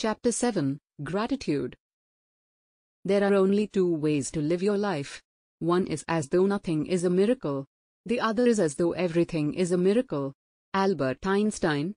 Chapter 7, Gratitude. There are only two ways to live your life. One is as though nothing is a miracle. The other is as though everything is a miracle. Albert Einstein.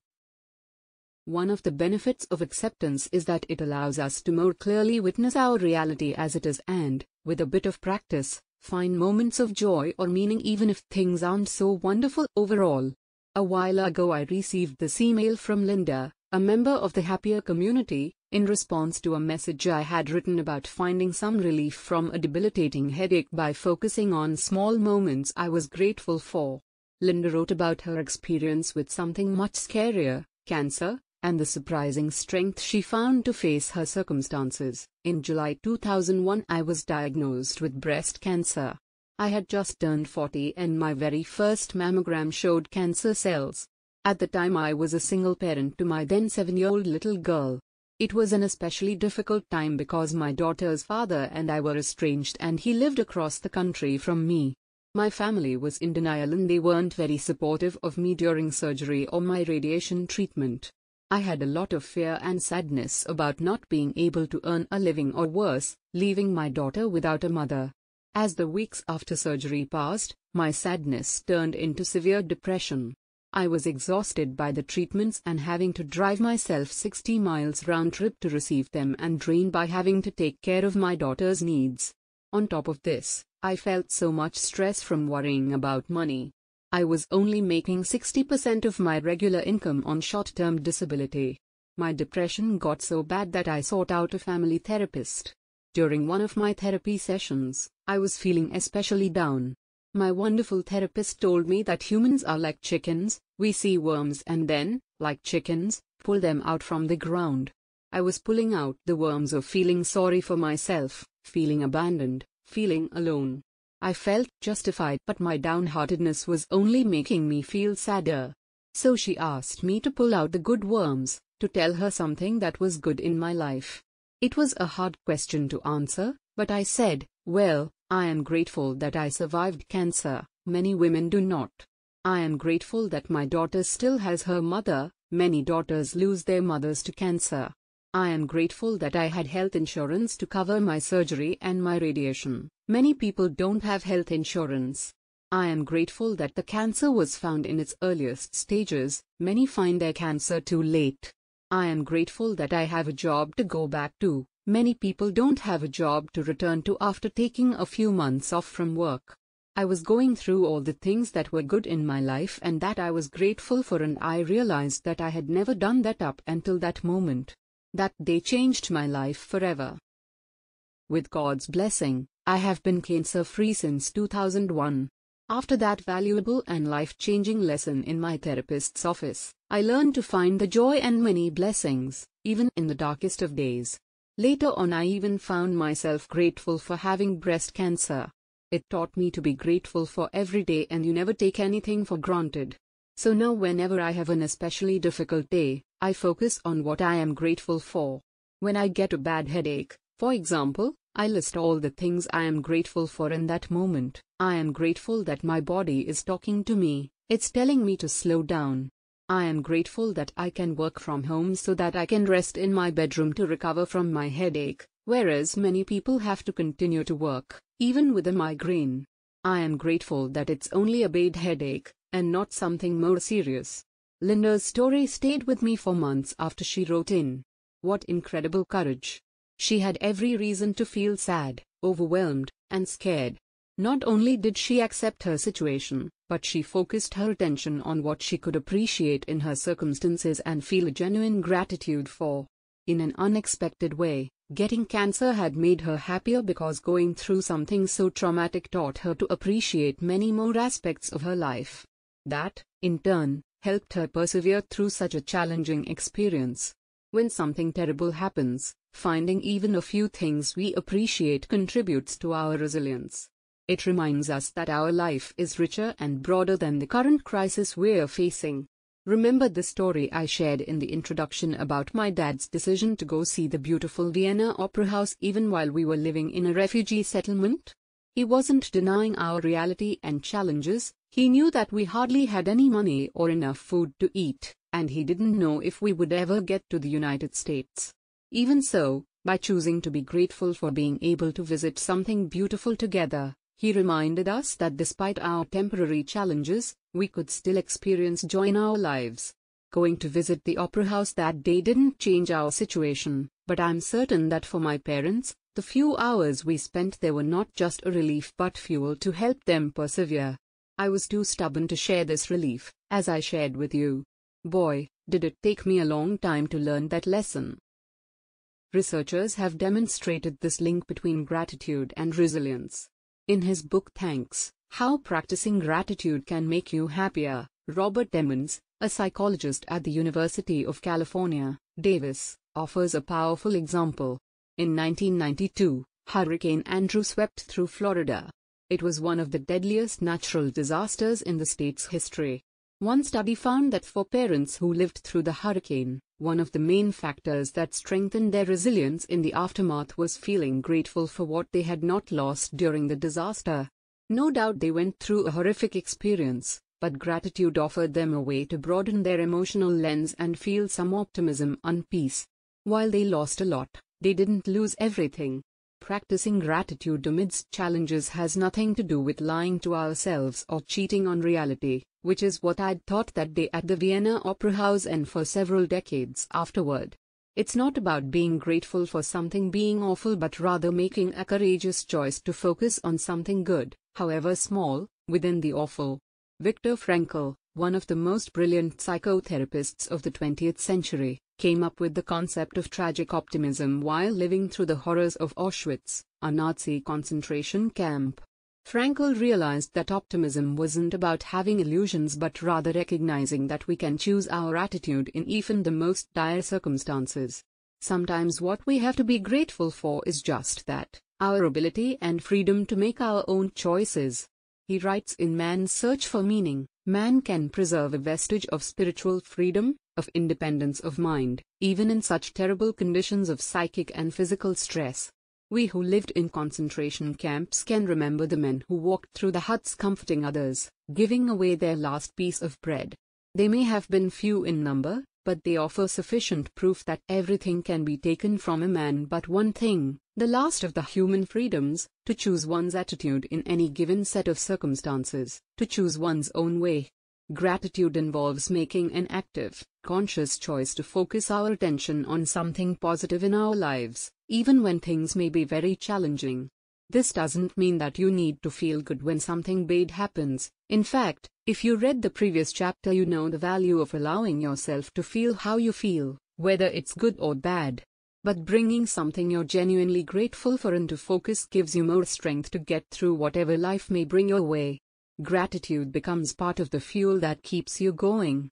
One of the benefits of acceptance is that it allows us to more clearly witness our reality as it is and, with a bit of practice, find moments of joy or meaning even if things aren't so wonderful overall. A while ago I received this email from Linda, a member of the Happier community, in response to a message I had written about finding some relief from a debilitating headache by focusing on small moments I was grateful for. Linda wrote about her experience with something much scarier, cancer, and the surprising strength she found to face her circumstances. In July 2001, I was diagnosed with breast cancer. I had just turned 40 and my very first mammogram showed cancer cells. At the time I was a single parent to my then 7-year-old little girl. It was an especially difficult time because my daughter's father and I were estranged and he lived across the country from me. My family was in denial and they weren't very supportive of me during surgery or my radiation treatment. I had a lot of fear and sadness about not being able to earn a living or worse, leaving my daughter without a mother. As the weeks after surgery passed, my sadness turned into severe depression. I was exhausted by the treatments and having to drive myself 60 miles round trip to receive them and drained by having to take care of my daughter's needs. On top of this, I felt so much stress from worrying about money. I was only making 60% of my regular income on short-term disability. My depression got so bad that I sought out a family therapist. During one of my therapy sessions, I was feeling especially down. My wonderful therapist told me that humans are like chickens, we see worms and then, like chickens, pull them out from the ground. I was pulling out the worms of feeling sorry for myself, feeling abandoned, feeling alone. I felt justified, but my downheartedness was only making me feel sadder. So she asked me to pull out the good worms, to tell her something that was good in my life. It was a hard question to answer, but I said, well, I am grateful that I survived cancer, many women do not. I am grateful that my daughter still has her mother, many daughters lose their mothers to cancer. I am grateful that I had health insurance to cover my surgery and my radiation, many people don't have health insurance. I am grateful that the cancer was found in its earliest stages, many find their cancer too late. I am grateful that I have a job to go back to. Many people don't have a job to return to after taking a few months off from work. I was going through all the things that were good in my life and that I was grateful for, and I realized that I had never done that up until that moment. That day changed my life forever. With God's blessing, I have been cancer-free since 2001. After that valuable and life-changing lesson in my therapist's office, I learned to find the joy and many blessings, even in the darkest of days. Later on I even found myself grateful for having breast cancer. It taught me to be grateful for every day and you never take anything for granted. So now whenever I have an especially difficult day, I focus on what I am grateful for. When I get a bad headache, for example, I list all the things I am grateful for in that moment. I am grateful that my body is talking to me, it's telling me to slow down. I am grateful that I can work from home so that I can rest in my bedroom to recover from my headache, whereas many people have to continue to work, even with a migraine. I am grateful that it's only a bad headache, and not something more serious. Linda's story stayed with me for months after she wrote in. What incredible courage! She had every reason to feel sad, overwhelmed, and scared. Not only did she accept her situation, but she focused her attention on what she could appreciate in her circumstances and feel a genuine gratitude for. In an unexpected way, getting cancer had made her happier because going through something so traumatic taught her to appreciate many more aspects of her life. That, in turn, helped her persevere through such a challenging experience. When something terrible happens, finding even a few things we appreciate contributes to our resilience. It reminds us that our life is richer and broader than the current crisis we're facing. Remember the story I shared in the introduction about my dad's decision to go see the beautiful Vienna Opera House even while we were living in a refugee settlement? He wasn't denying our reality and challenges, he knew that we hardly had any money or enough food to eat, and he didn't know if we would ever get to the United States. Even so, by choosing to be grateful for being able to visit something beautiful together, he reminded us that despite our temporary challenges, we could still experience joy in our lives. Going to visit the Opera House that day didn't change our situation, but I'm certain that for my parents, the few hours we spent there were not just a relief but fuel to help them persevere. I was too stubborn to share this relief, as I shared with you. Boy, did it take me a long time to learn that lesson. Researchers have demonstrated this link between gratitude and resilience. In his book Thanks, How Practicing Gratitude Can Make You Happier, Robert Emmons, a psychologist at the University of California, Davis, offers a powerful example. In 1992, Hurricane Andrew swept through Florida. It was one of the deadliest natural disasters in the state's history. One study found that for parents who lived through the hurricane, one of the main factors that strengthened their resilience in the aftermath was feeling grateful for what they had not lost during the disaster. No doubt they went through a horrific experience, but gratitude offered them a way to broaden their emotional lens and feel some optimism and peace. While they lost a lot, they didn't lose everything. Practicing gratitude amidst challenges has nothing to do with lying to ourselves or cheating on reality, which is what I'd thought that day at the Vienna Opera House and for several decades afterward. It's not about being grateful for something being awful but rather making a courageous choice to focus on something good, however small, within the awful. Viktor Frankl, one of the most brilliant psychotherapists of the 20th century, came up with the concept of tragic optimism while living through the horrors of Auschwitz, a Nazi concentration camp. Frankl realized that optimism wasn't about having illusions but rather recognizing that we can choose our attitude in even the most dire circumstances. Sometimes what we have to be grateful for is just that, our ability and freedom to make our own choices. He writes in Man's Search for Meaning, man can preserve a vestige of spiritual freedom, of independence of mind, even in such terrible conditions of psychic and physical stress. We who lived in concentration camps can remember the men who walked through the huts comforting others, giving away their last piece of bread. They may have been few in number, but they offer sufficient proof that everything can be taken from a man but one thing, the last of the human freedoms, to choose one's attitude in any given set of circumstances, to choose one's own way. Gratitude involves making an active, conscious choice to focus our attention on something positive in our lives, even when things may be very challenging. This doesn't mean that you need to feel good when something bad happens. In fact, if you read the previous chapter, you know the value of allowing yourself to feel how you feel, whether it's good or bad. But bringing something you're genuinely grateful for into focus gives you more strength to get through whatever life may bring your way. Gratitude becomes part of the fuel that keeps you going.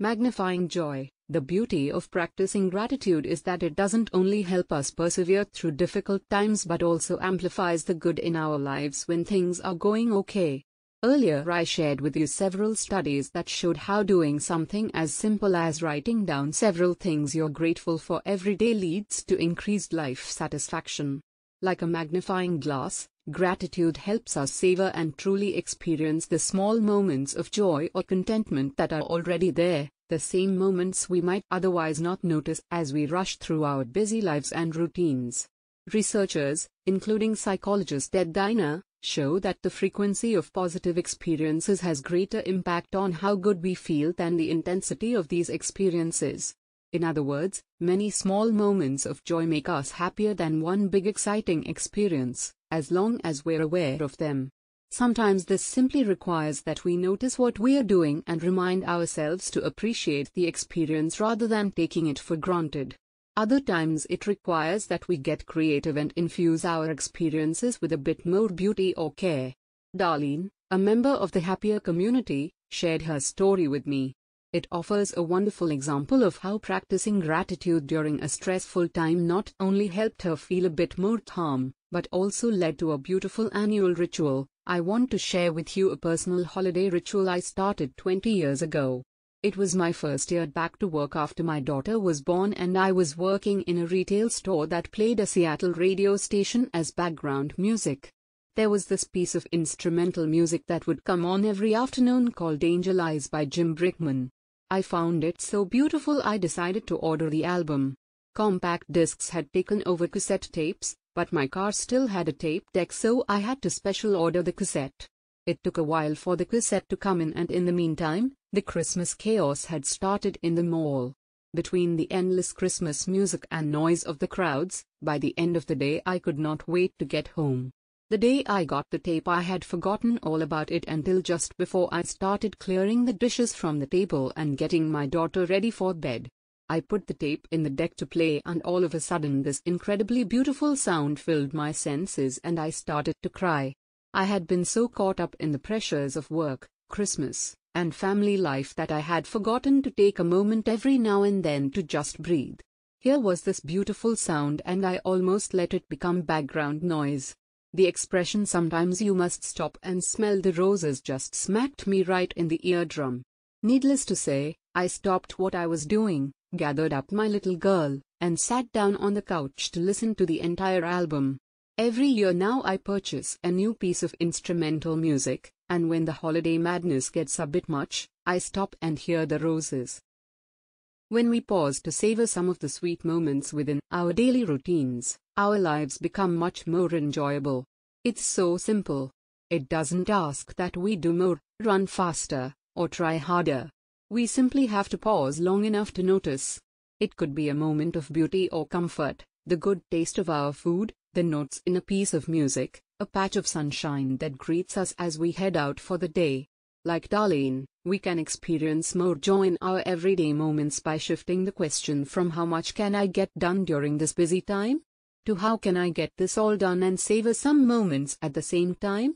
Magnifying joy. The beauty of practicing gratitude is that it doesn't only help us persevere through difficult times but also amplifies the good in our lives when things are going okay. Earlier I shared with you several studies that showed how doing something as simple as writing down several things you're grateful for every day leads to increased life satisfaction. Like a magnifying glass, gratitude helps us savor and truly experience the small moments of joy or contentment that are already there, the same moments we might otherwise not notice as we rush through our busy lives and routines. Researchers, including psychologist Ed Diener, show that the frequency of positive experiences has greater impact on how good we feel than the intensity of these experiences. In other words, many small moments of joy make us happier than one big exciting experience, as long as we're aware of them. Sometimes this simply requires that we notice what we are doing and remind ourselves to appreciate the experience rather than taking it for granted. Other times it requires that we get creative and infuse our experiences with a bit more beauty or care. Darlene, a member of the Happier community, shared her story with me. It offers a wonderful example of how practicing gratitude during a stressful time not only helped her feel a bit more calm, but also led to a beautiful annual ritual. I want to share with you a personal holiday ritual I started 20 years ago. It was my first year back to work after my daughter was born and I was working in a retail store that played a Seattle radio station as background music. There was this piece of instrumental music that would come on every afternoon called Angel Eyes by Jim Brickman. I found it so beautiful I decided to order the album. Compact discs had taken over cassette tapes, but my car still had a tape deck, so I had to special order the cassette. It took a while for the cassette to come in, and in the meantime, the Christmas chaos had started in the mall. Between the endless Christmas music and noise of the crowds, by the end of the day I could not wait to get home. The day I got the tape I had forgotten all about it until just before I started clearing the dishes from the table and getting my daughter ready for bed. I put the tape in the deck to play, and all of a sudden this incredibly beautiful sound filled my senses and I started to cry. I had been so caught up in the pressures of work, Christmas, and family life that I had forgotten to take a moment every now and then to just breathe. Here was this beautiful sound and I almost let it become background noise. The expression "sometimes you must stop and smell the roses" just smacked me right in the eardrum. Needless to say, I stopped what I was doing, gathered up my little girl, and sat down on the couch to listen to the entire album. Every year now I purchase a new piece of instrumental music, and when the holiday madness gets a bit much, I stop and hear the roses. When we pause to savor some of the sweet moments within our daily routines, our lives become much more enjoyable. It's so simple. It doesn't ask that we do more, run faster, or try harder. We simply have to pause long enough to notice. It could be a moment of beauty or comfort, the good taste of our food, the notes in a piece of music, a patch of sunshine that greets us as we head out for the day. Like Darlene, we can experience more joy in our everyday moments by shifting the question from "how much can I get done during this busy time?" to "how can I get this all done and savor some moments at the same time?"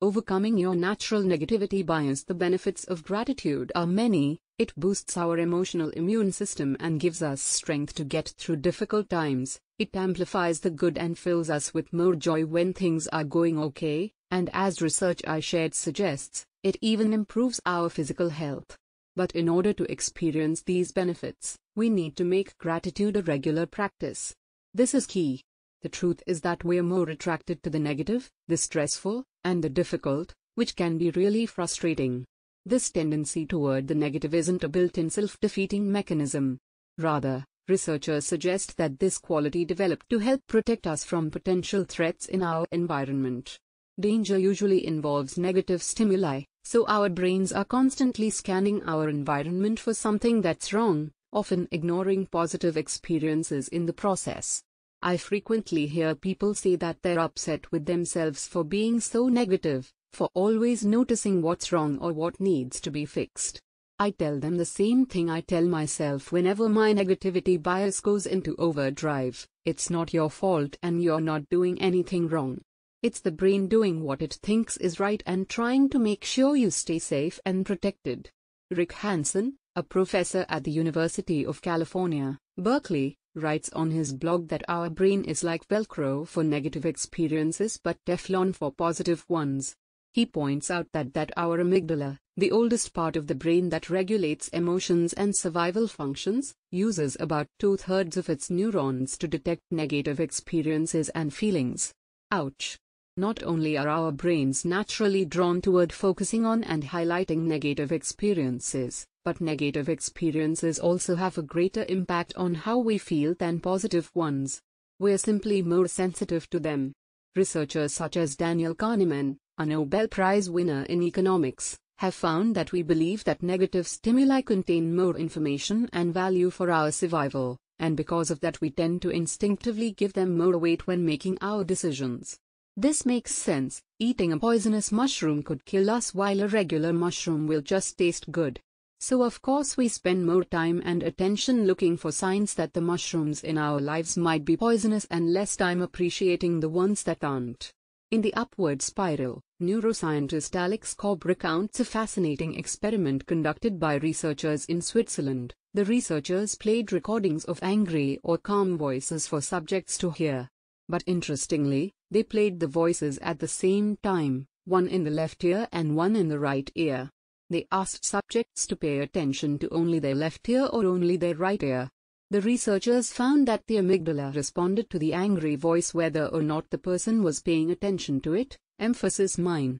Overcoming your natural negativity bias. The benefits of gratitude are many. It boosts our emotional immune system and gives us strength to get through difficult times. It amplifies the good and fills us with more joy when things are going okay. And as research I shared suggests, it even improves our physical health. But in order to experience these benefits, we need to make gratitude a regular practice. This is key. The truth is that we're more attracted to the negative, the stressful, and the difficult, which can be really frustrating. This tendency toward the negative isn't a built-in self-defeating mechanism. Rather, researchers suggest that this quality developed to help protect us from potential threats in our environment. Danger usually involves negative stimuli, so our brains are constantly scanning our environment for something that's wrong, often ignoring positive experiences in the process. I frequently hear people say that they're upset with themselves for being so negative, for always noticing what's wrong or what needs to be fixed. I tell them the same thing I tell myself whenever my negativity bias goes into overdrive: it's not your fault and you're not doing anything wrong. It's the brain doing what it thinks is right and trying to make sure you stay safe and protected. Rick Hanson, a professor at the University of California, Berkeley, writes on his blog that our brain is like Velcro for negative experiences but Teflon for positive ones. He points out that our amygdala, the oldest part of the brain that regulates emotions and survival functions, uses about 2/3 of its neurons to detect negative experiences and feelings. Ouch! Not only are our brains naturally drawn toward focusing on and highlighting negative experiences, but negative experiences also have a greater impact on how we feel than positive ones. We're simply more sensitive to them. Researchers such as Daniel Kahneman, a Nobel Prize winner in economics, have found that we believe that negative stimuli contain more information and value for our survival, and because of that we tend to instinctively give them more weight when making our decisions. This makes sense. Eating a poisonous mushroom could kill us while a regular mushroom will just taste good. So of course we spend more time and attention looking for signs that the mushrooms in our lives might be poisonous and less time appreciating the ones that aren't. In The Upward Spiral, neuroscientist Alex Korb recounts a fascinating experiment conducted by researchers in Switzerland. The researchers played recordings of angry or calm voices for subjects to hear. But interestingly, they played the voices at the same time, one in the left ear and one in the right ear. They asked subjects to pay attention to only their left ear or only their right ear. The researchers found that the amygdala responded to the angry voice whether or not the person was paying attention to it, emphasis mine.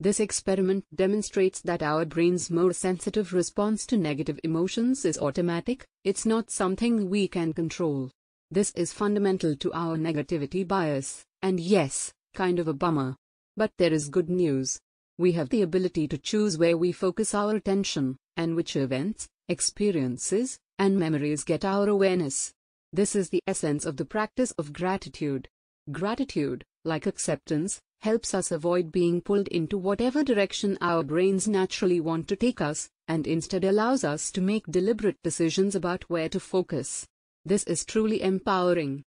This experiment demonstrates that our brain's more sensitive response to negative emotions is automatic, it's not something we can control. This is fundamental to our negativity bias, and yes, kind of a bummer. But there is good news. We have the ability to choose where we focus our attention, and which events, experiences, and memories get our awareness. This is the essence of the practice of gratitude. Gratitude, like acceptance, helps us avoid being pulled into whatever direction our brains naturally want to take us, and instead allows us to make deliberate decisions about where to focus. This is truly empowering.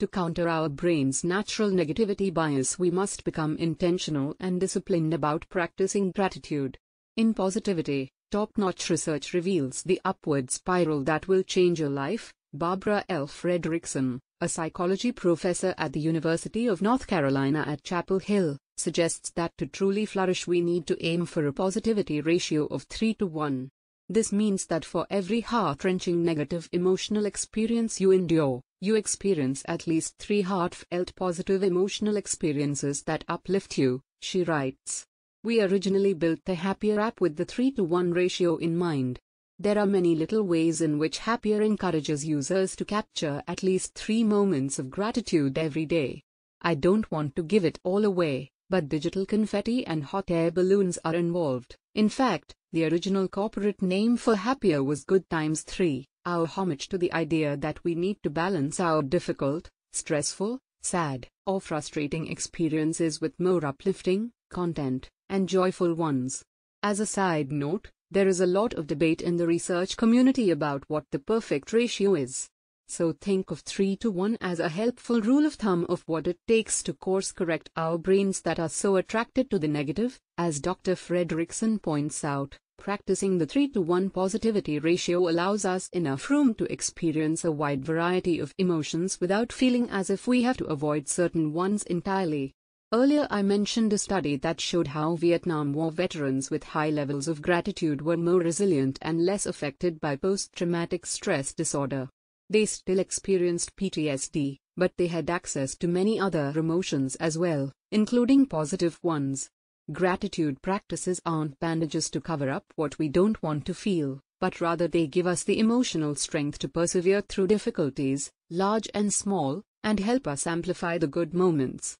To counter our brain's natural negativity bias, we must become intentional and disciplined about practicing gratitude. In positivity, top-notch research reveals the upward spiral that will change your life. Barbara L. Fredrickson, a psychology professor at the University of North Carolina at Chapel Hill, suggests that to truly flourish we need to aim for a positivity ratio of 3:1. This means that for every heart-wrenching negative emotional experience you endure, you experience at least 3 heartfelt positive emotional experiences that uplift you, she writes. We originally built the Happier app with the 3:1 ratio in mind. There are many little ways in which Happier encourages users to capture at least 3 moments of gratitude every day. I don't want to give it all away, but digital confetti and hot air balloons are involved. In fact, the original corporate name for Happier was Good Times 3, our homage to the idea that we need to balance our difficult, stressful, sad, or frustrating experiences with more uplifting, content, and joyful ones. As a side note, there is a lot of debate in the research community about what the perfect ratio is. So think of 3:1 as a helpful rule of thumb of what it takes to course correct our brains that are so attracted to the negative. As Dr. Fredrickson points out, practicing the 3:1 positivity ratio allows us enough room to experience a wide variety of emotions without feeling as if we have to avoid certain ones entirely. Earlier I mentioned a study that showed how Vietnam War veterans with high levels of gratitude were more resilient and less affected by post-traumatic stress disorder. They still experienced PTSD, but they had access to many other emotions as well, including positive ones. Gratitude practices aren't bandages to cover up what we don't want to feel, but rather they give us the emotional strength to persevere through difficulties, large and small, and help us amplify the good moments.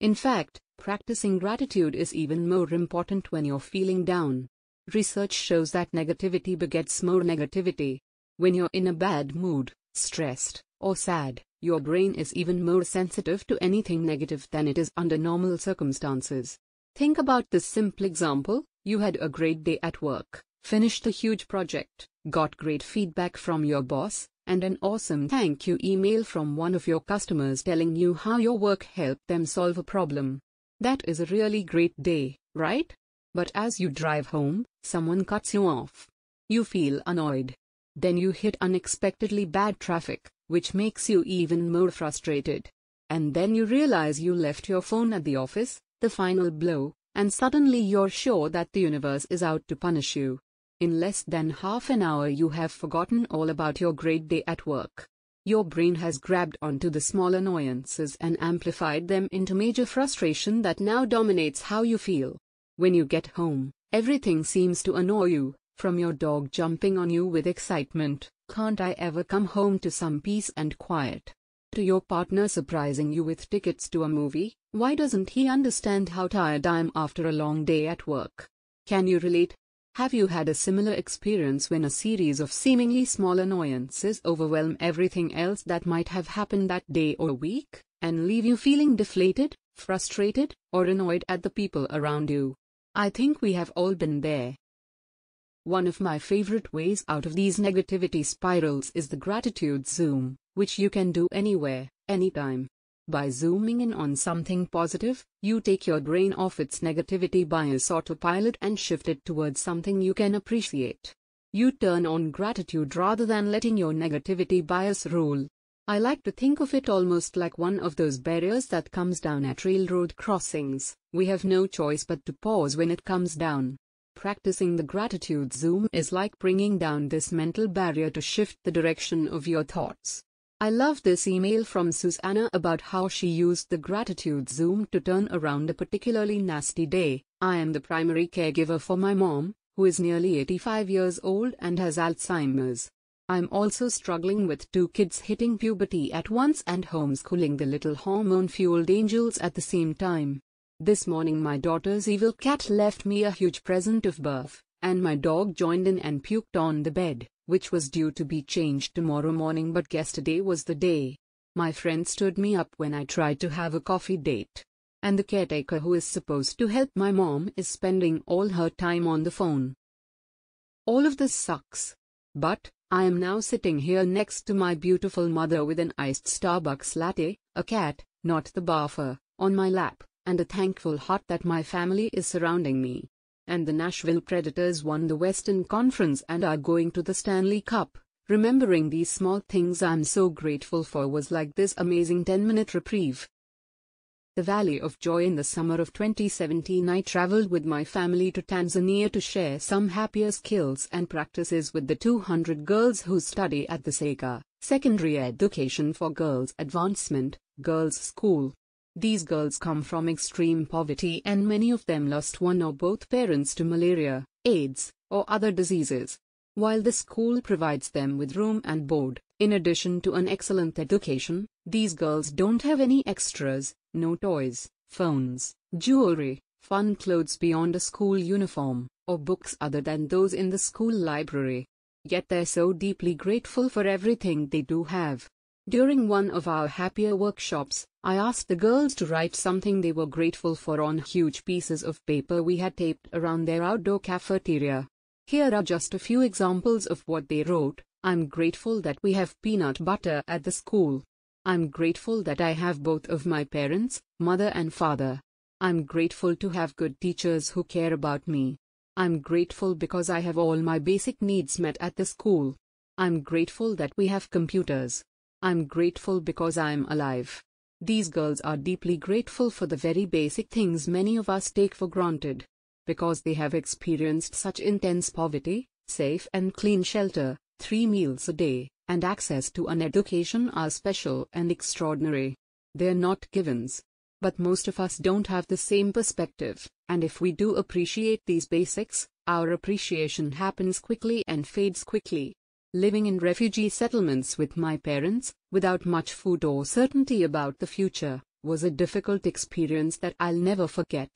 In fact, practicing gratitude is even more important when you're feeling down. Research shows that negativity begets more negativity. When you're in a bad mood, stressed, or sad, your brain is even more sensitive to anything negative than it is under normal circumstances. Think about this simple example. You had a great day at work, finished a huge project, got great feedback from your boss, and an awesome thank you email from one of your customers telling you how your work helped them solve a problem. That is a really great day, right? But as you drive home, someone cuts you off. You feel annoyed. Then you hit unexpectedly bad traffic, which makes you even more frustrated. And then you realize you left your phone at the office, the final blow, and suddenly you're sure that the universe is out to punish you. In less than half an hour you have forgotten all about your great day at work. Your brain has grabbed onto the small annoyances and amplified them into major frustration that now dominates how you feel. When you get home, everything seems to annoy you, from your dog jumping on you with excitement, "Can't I ever come home to some peace and quiet?" to your partner surprising you with tickets to a movie, "Why doesn't he understand how tired I am after a long day at work?" Can you relate? Have you had a similar experience when a series of seemingly small annoyances overwhelm everything else that might have happened that day or week, and leave you feeling deflated, frustrated, or annoyed at the people around you? I think we have all been there. One of my favorite ways out of these negativity spirals is the gratitude zoom, which you can do anywhere, anytime. By zooming in on something positive, you take your brain off its negativity bias autopilot and shift it towards something you can appreciate. You turn on gratitude rather than letting your negativity bias rule. I like to think of it almost like one of those barriers that comes down at railroad crossings. We have no choice but to pause when it comes down. Practicing the gratitude zoom is like bringing down this mental barrier to shift the direction of your thoughts. I love this email from Susanna about how she used the gratitude Zoom to turn around a particularly nasty day. I am the primary caregiver for my mom, who is nearly 85 years old and has Alzheimer's. I'm also struggling with two kids hitting puberty at once and homeschooling the little hormone-fueled angels at the same time. This morning my daughter's evil cat left me a huge present of birth, and my dog joined in and puked on the bed, which was due to be changed tomorrow morning, but yesterday was the day. My friend stood me up when I tried to have a coffee date. And the caretaker who is supposed to help my mom is spending all her time on the phone. All of this sucks. But, I am now sitting here next to my beautiful mother with an iced Starbucks latte, a cat, not the barfer, on my lap, and a thankful heart that my family is surrounding me. And the Nashville Predators won the Western Conference and are going to the Stanley Cup. Remembering these small things I'm so grateful for was like this amazing 10-minute reprieve. The Valley of Joy. In the summer of 2017 I traveled with my family to Tanzania to share some happier skills and practices with the 200 girls who study at the SEGA, Secondary Education for Girls Advancement, Girls' School. These girls come from extreme poverty and many of them lost one or both parents to malaria, AIDS, or other diseases. While the school provides them with room and board, in addition to an excellent education, these girls don't have any extras, no toys, phones, jewelry, fun clothes beyond a school uniform, or books other than those in the school library. Yet they're so deeply grateful for everything they do have. During one of our happier workshops, I asked the girls to write something they were grateful for on huge pieces of paper we had taped around their outdoor cafeteria. Here are just a few examples of what they wrote. I'm grateful that we have peanut butter at the school. I'm grateful that I have both of my parents, mother and father. I'm grateful to have good teachers who care about me. I'm grateful because I have all my basic needs met at the school. I'm grateful that we have computers. I'm grateful because I'm alive. These girls are deeply grateful for the very basic things many of us take for granted. Because they have experienced such intense poverty, safe and clean shelter, 3 meals a day, and access to an education are special and extraordinary. They're not givens. But most of us don't have the same perspective, and if we do appreciate these basics, our appreciation happens quickly and fades quickly. Living in refugee settlements with my parents, without much food or certainty about the future, was a difficult experience that I'll never forget.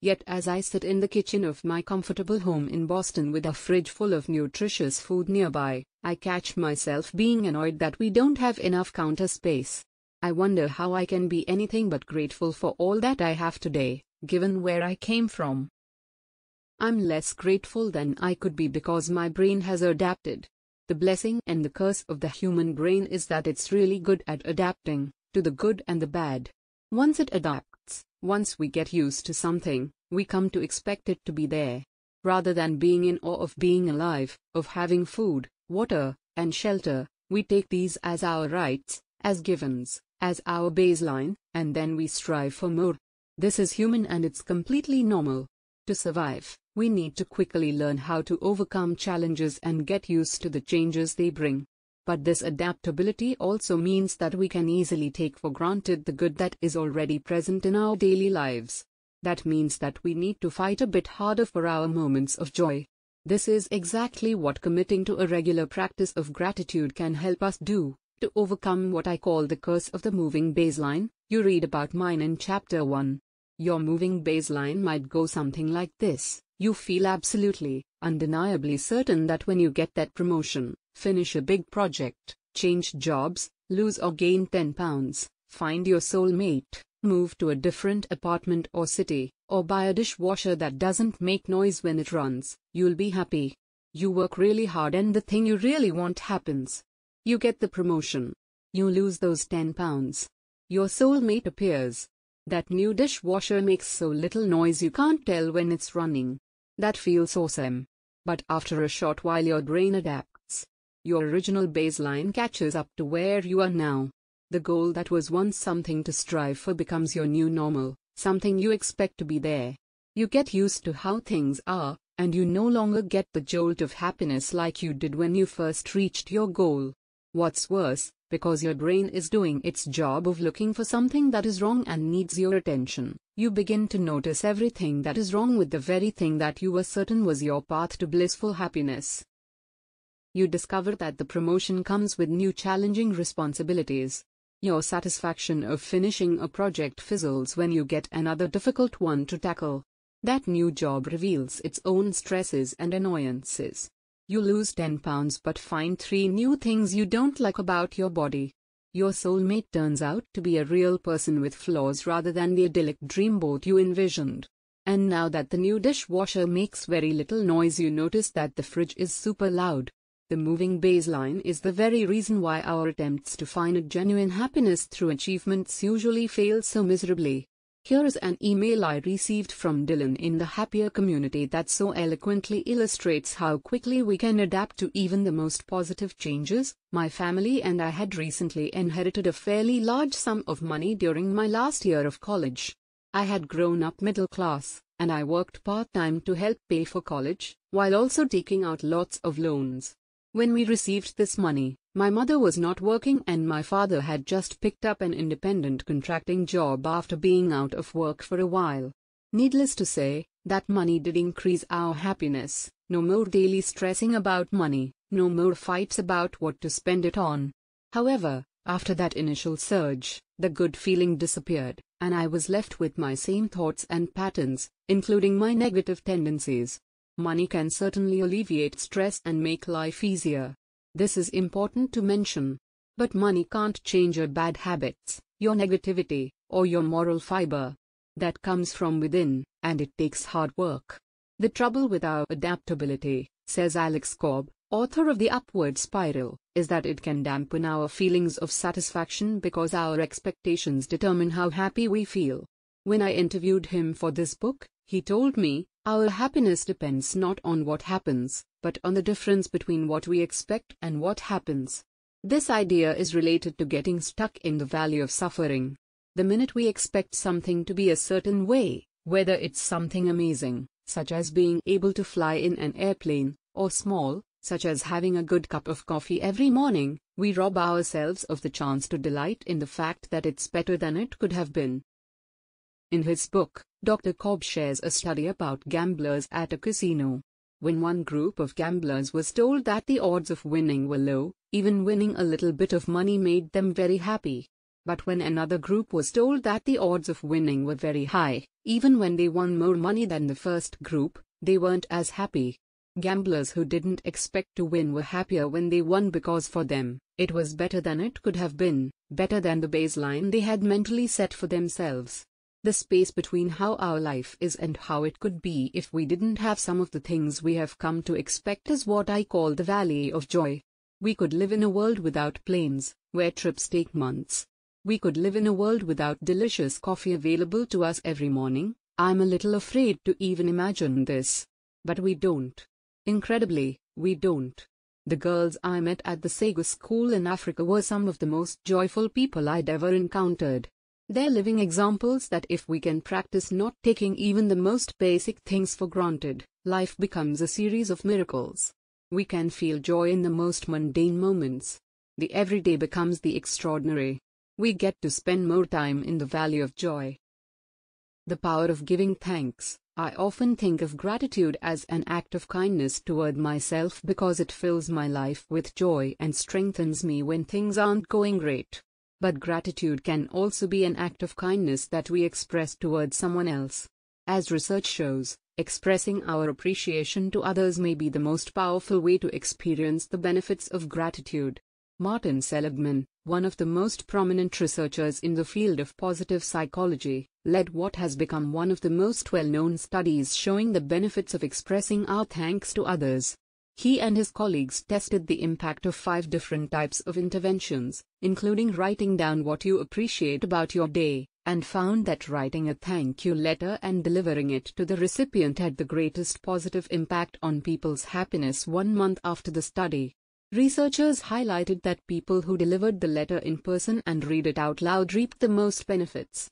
Yet as I sit in the kitchen of my comfortable home in Boston with a fridge full of nutritious food nearby, I catch myself being annoyed that we don't have enough counter space. I wonder how I can be anything but grateful for all that I have today, given where I came from. I'm less grateful than I could be because my brain has adapted. The blessing and the curse of the human brain is that it's really good at adapting, to the good and the bad. Once it adapts, once we get used to something, we come to expect it to be there. Rather than being in awe of being alive, of having food, water, and shelter, we take these as our rights, as givens, as our baseline, and then we strive for more. This is human and it's completely normal. To survive, we need to quickly learn how to overcome challenges and get used to the changes they bring. But this adaptability also means that we can easily take for granted the good that is already present in our daily lives. That means that we need to fight a bit harder for our moments of joy. This is exactly what committing to a regular practice of gratitude can help us do, to overcome what I call the curse of the moving baseline. You read about mine in Chapter 1. Your moving baseline might go something like this. You feel absolutely, undeniably certain that when you get that promotion, finish a big project, change jobs, lose or gain 10 pounds, find your soulmate, move to a different apartment or city, or buy a dishwasher that doesn't make noise when it runs, you'll be happy. You work really hard and the thing you really want happens. You get the promotion. You lose those 10 pounds. Your soulmate appears. That new dishwasher makes so little noise you can't tell when it's running. That feels awesome. But after a short while your brain adapts. Your original baseline catches up to where you are now. The goal that was once something to strive for becomes your new normal, something you expect to be there. You get used to how things are, and you no longer get the jolt of happiness like you did when you first reached your goal. What's worse, because your brain is doing its job of looking for something that is wrong and needs your attention. You begin to notice everything that is wrong with the very thing that you were certain was your path to blissful happiness. You discover that the promotion comes with new challenging responsibilities. Your satisfaction of finishing a project fizzles when you get another difficult one to tackle. That new job reveals its own stresses and annoyances. You lose 10 pounds but find 3 new things you don't like about your body. Your soulmate turns out to be a real person with flaws rather than the idyllic dreamboat you envisioned. And now that the new dishwasher makes very little noise, you notice that the fridge is super loud. The moving baseline is the very reason why our attempts to find a genuine happiness through achievements usually fail so miserably. Here's an email I received from Dylan in the Happier community that so eloquently illustrates how quickly we can adapt to even the most positive changes. My family and I had recently inherited a fairly large sum of money during my last year of college. I had grown up middle class, and I worked part-time to help pay for college, while also taking out lots of loans. When we received this money, my mother was not working and my father had just picked up an independent contracting job after being out of work for a while. Needless to say, that money did increase our happiness. No more daily stressing about money, no more fights about what to spend it on. However, after that initial surge, the good feeling disappeared, and I was left with my same thoughts and patterns, including my negative tendencies. Money can certainly alleviate stress and make life easier. This is important to mention. But money can't change your bad habits, your negativity, or your moral fiber. That comes from within, and it takes hard work. The trouble with our adaptability, says Alex Korb, author of The Upward Spiral, is that it can dampen our feelings of satisfaction because our expectations determine how happy we feel. When I interviewed him for this book, he told me, "Our happiness depends not on what happens, but on the difference between what we expect and what happens." This idea is related to getting stuck in the valley of suffering. The minute we expect something to be a certain way, whether it's something amazing, such as being able to fly in an airplane, or small, such as having a good cup of coffee every morning, we rob ourselves of the chance to delight in the fact that it's better than it could have been. In his book, Dr. Korb shares a study about gamblers at a casino. When one group of gamblers was told that the odds of winning were low, even winning a little bit of money made them very happy. But when another group was told that the odds of winning were very high, even when they won more money than the first group, they weren't as happy. Gamblers who didn't expect to win were happier when they won because for them, it was better than it could have been, better than the baseline they had mentally set for themselves. The space between how our life is and how it could be if we didn't have some of the things we have come to expect is what I call the valley of joy. We could live in a world without planes, where trips take months. We could live in a world without delicious coffee available to us every morning. I'm a little afraid to even imagine this. But we don't. Incredibly, we don't. The girls I met at the SEGA school in Africa were some of the most joyful people I'd ever encountered. They're living examples that if we can practice not taking even the most basic things for granted, life becomes a series of miracles. We can feel joy in the most mundane moments. The everyday becomes the extraordinary. We get to spend more time in the valley of joy. The power of giving thanks. I often think of gratitude as an act of kindness toward myself because it fills my life with joy and strengthens me when things aren't going great. But gratitude can also be an act of kindness that we express towards someone else. As research shows, expressing our appreciation to others may be the most powerful way to experience the benefits of gratitude. Martin Seligman, one of the most prominent researchers in the field of positive psychology, led what has become one of the most well-known studies showing the benefits of expressing our thanks to others. He and his colleagues tested the impact of 5 different types of interventions, including writing down what you appreciate about your day, and found that writing a thank you letter and delivering it to the recipient had the greatest positive impact on people's happiness 1 month after the study. Researchers highlighted that people who delivered the letter in person and read it out loud reaped the most benefits.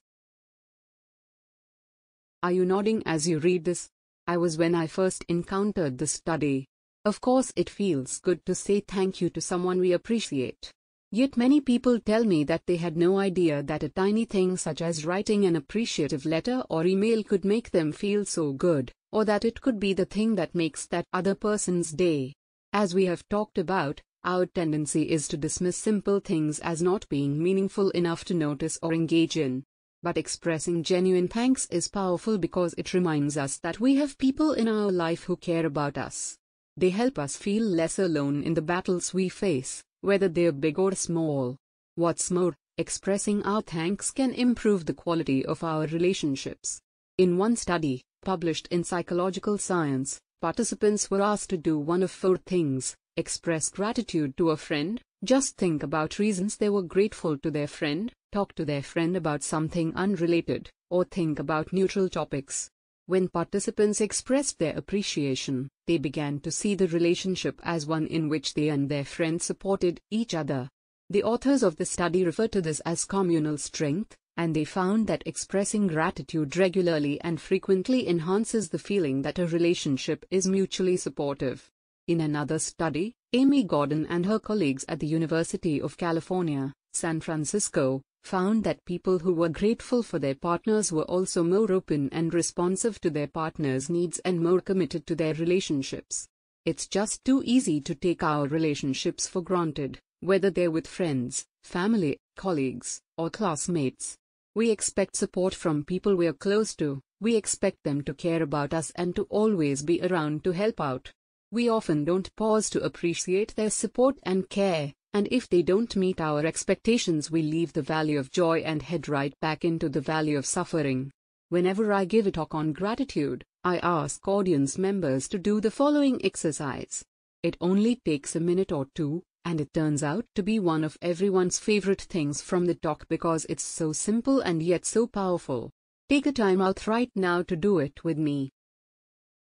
Are you nodding as you read this? I was when I first encountered this study. Of course, it feels good to say thank you to someone we appreciate. Yet many people tell me that they had no idea that a tiny thing such as writing an appreciative letter or email could make them feel so good, or that it could be the thing that makes that other person's day. As we have talked about, our tendency is to dismiss simple things as not being meaningful enough to notice or engage in. But expressing genuine thanks is powerful because it reminds us that we have people in our life who care about us. They help us feel less alone in the battles we face, whether they're big or small. What's more, expressing our thanks can improve the quality of our relationships. In one study, published in Psychological Science, participants were asked to do one of four things: express gratitude to a friend, just think about reasons they were grateful to their friend, talk to their friend about something unrelated, or think about neutral topics. When participants expressed their appreciation, they began to see the relationship as one in which they and their friend supported each other. The authors of the study refer to this as communal strength, and they found that expressing gratitude regularly and frequently enhances the feeling that a relationship is mutually supportive. In another study, Amy Gordon and her colleagues at the University of California, San Francisco, found that people who were grateful for their partners were also more open and responsive to their partners' needs and more committed to their relationships. It's just too easy to take our relationships for granted, whether they're with friends, family, colleagues, or classmates. We expect support from people we are close to, we expect them to care about us and to always be around to help out. We often don't pause to appreciate their support and care, and if they don't meet our expectations, we leave the valley of joy and head right back into the valley of suffering. Whenever I give a talk on gratitude, I ask audience members to do the following exercise. It only takes a minute or two, and it turns out to be one of everyone's favorite things from the talk because it's so simple and yet so powerful. Take a time out right now to do it with me.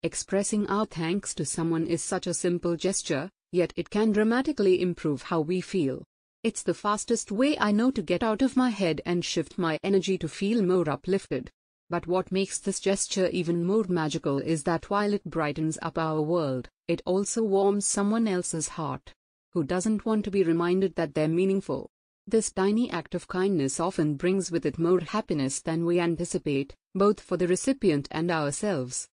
Expressing our thanks to someone is such a simple gesture, yet it can dramatically improve how we feel. It's the fastest way I know to get out of my head and shift my energy to feel more uplifted. But what makes this gesture even more magical is that while it brightens up our world, it also warms someone else's heart. Who doesn't want to be reminded that they're meaningful? This tiny act of kindness often brings with it more happiness than we anticipate, both for the recipient and ourselves.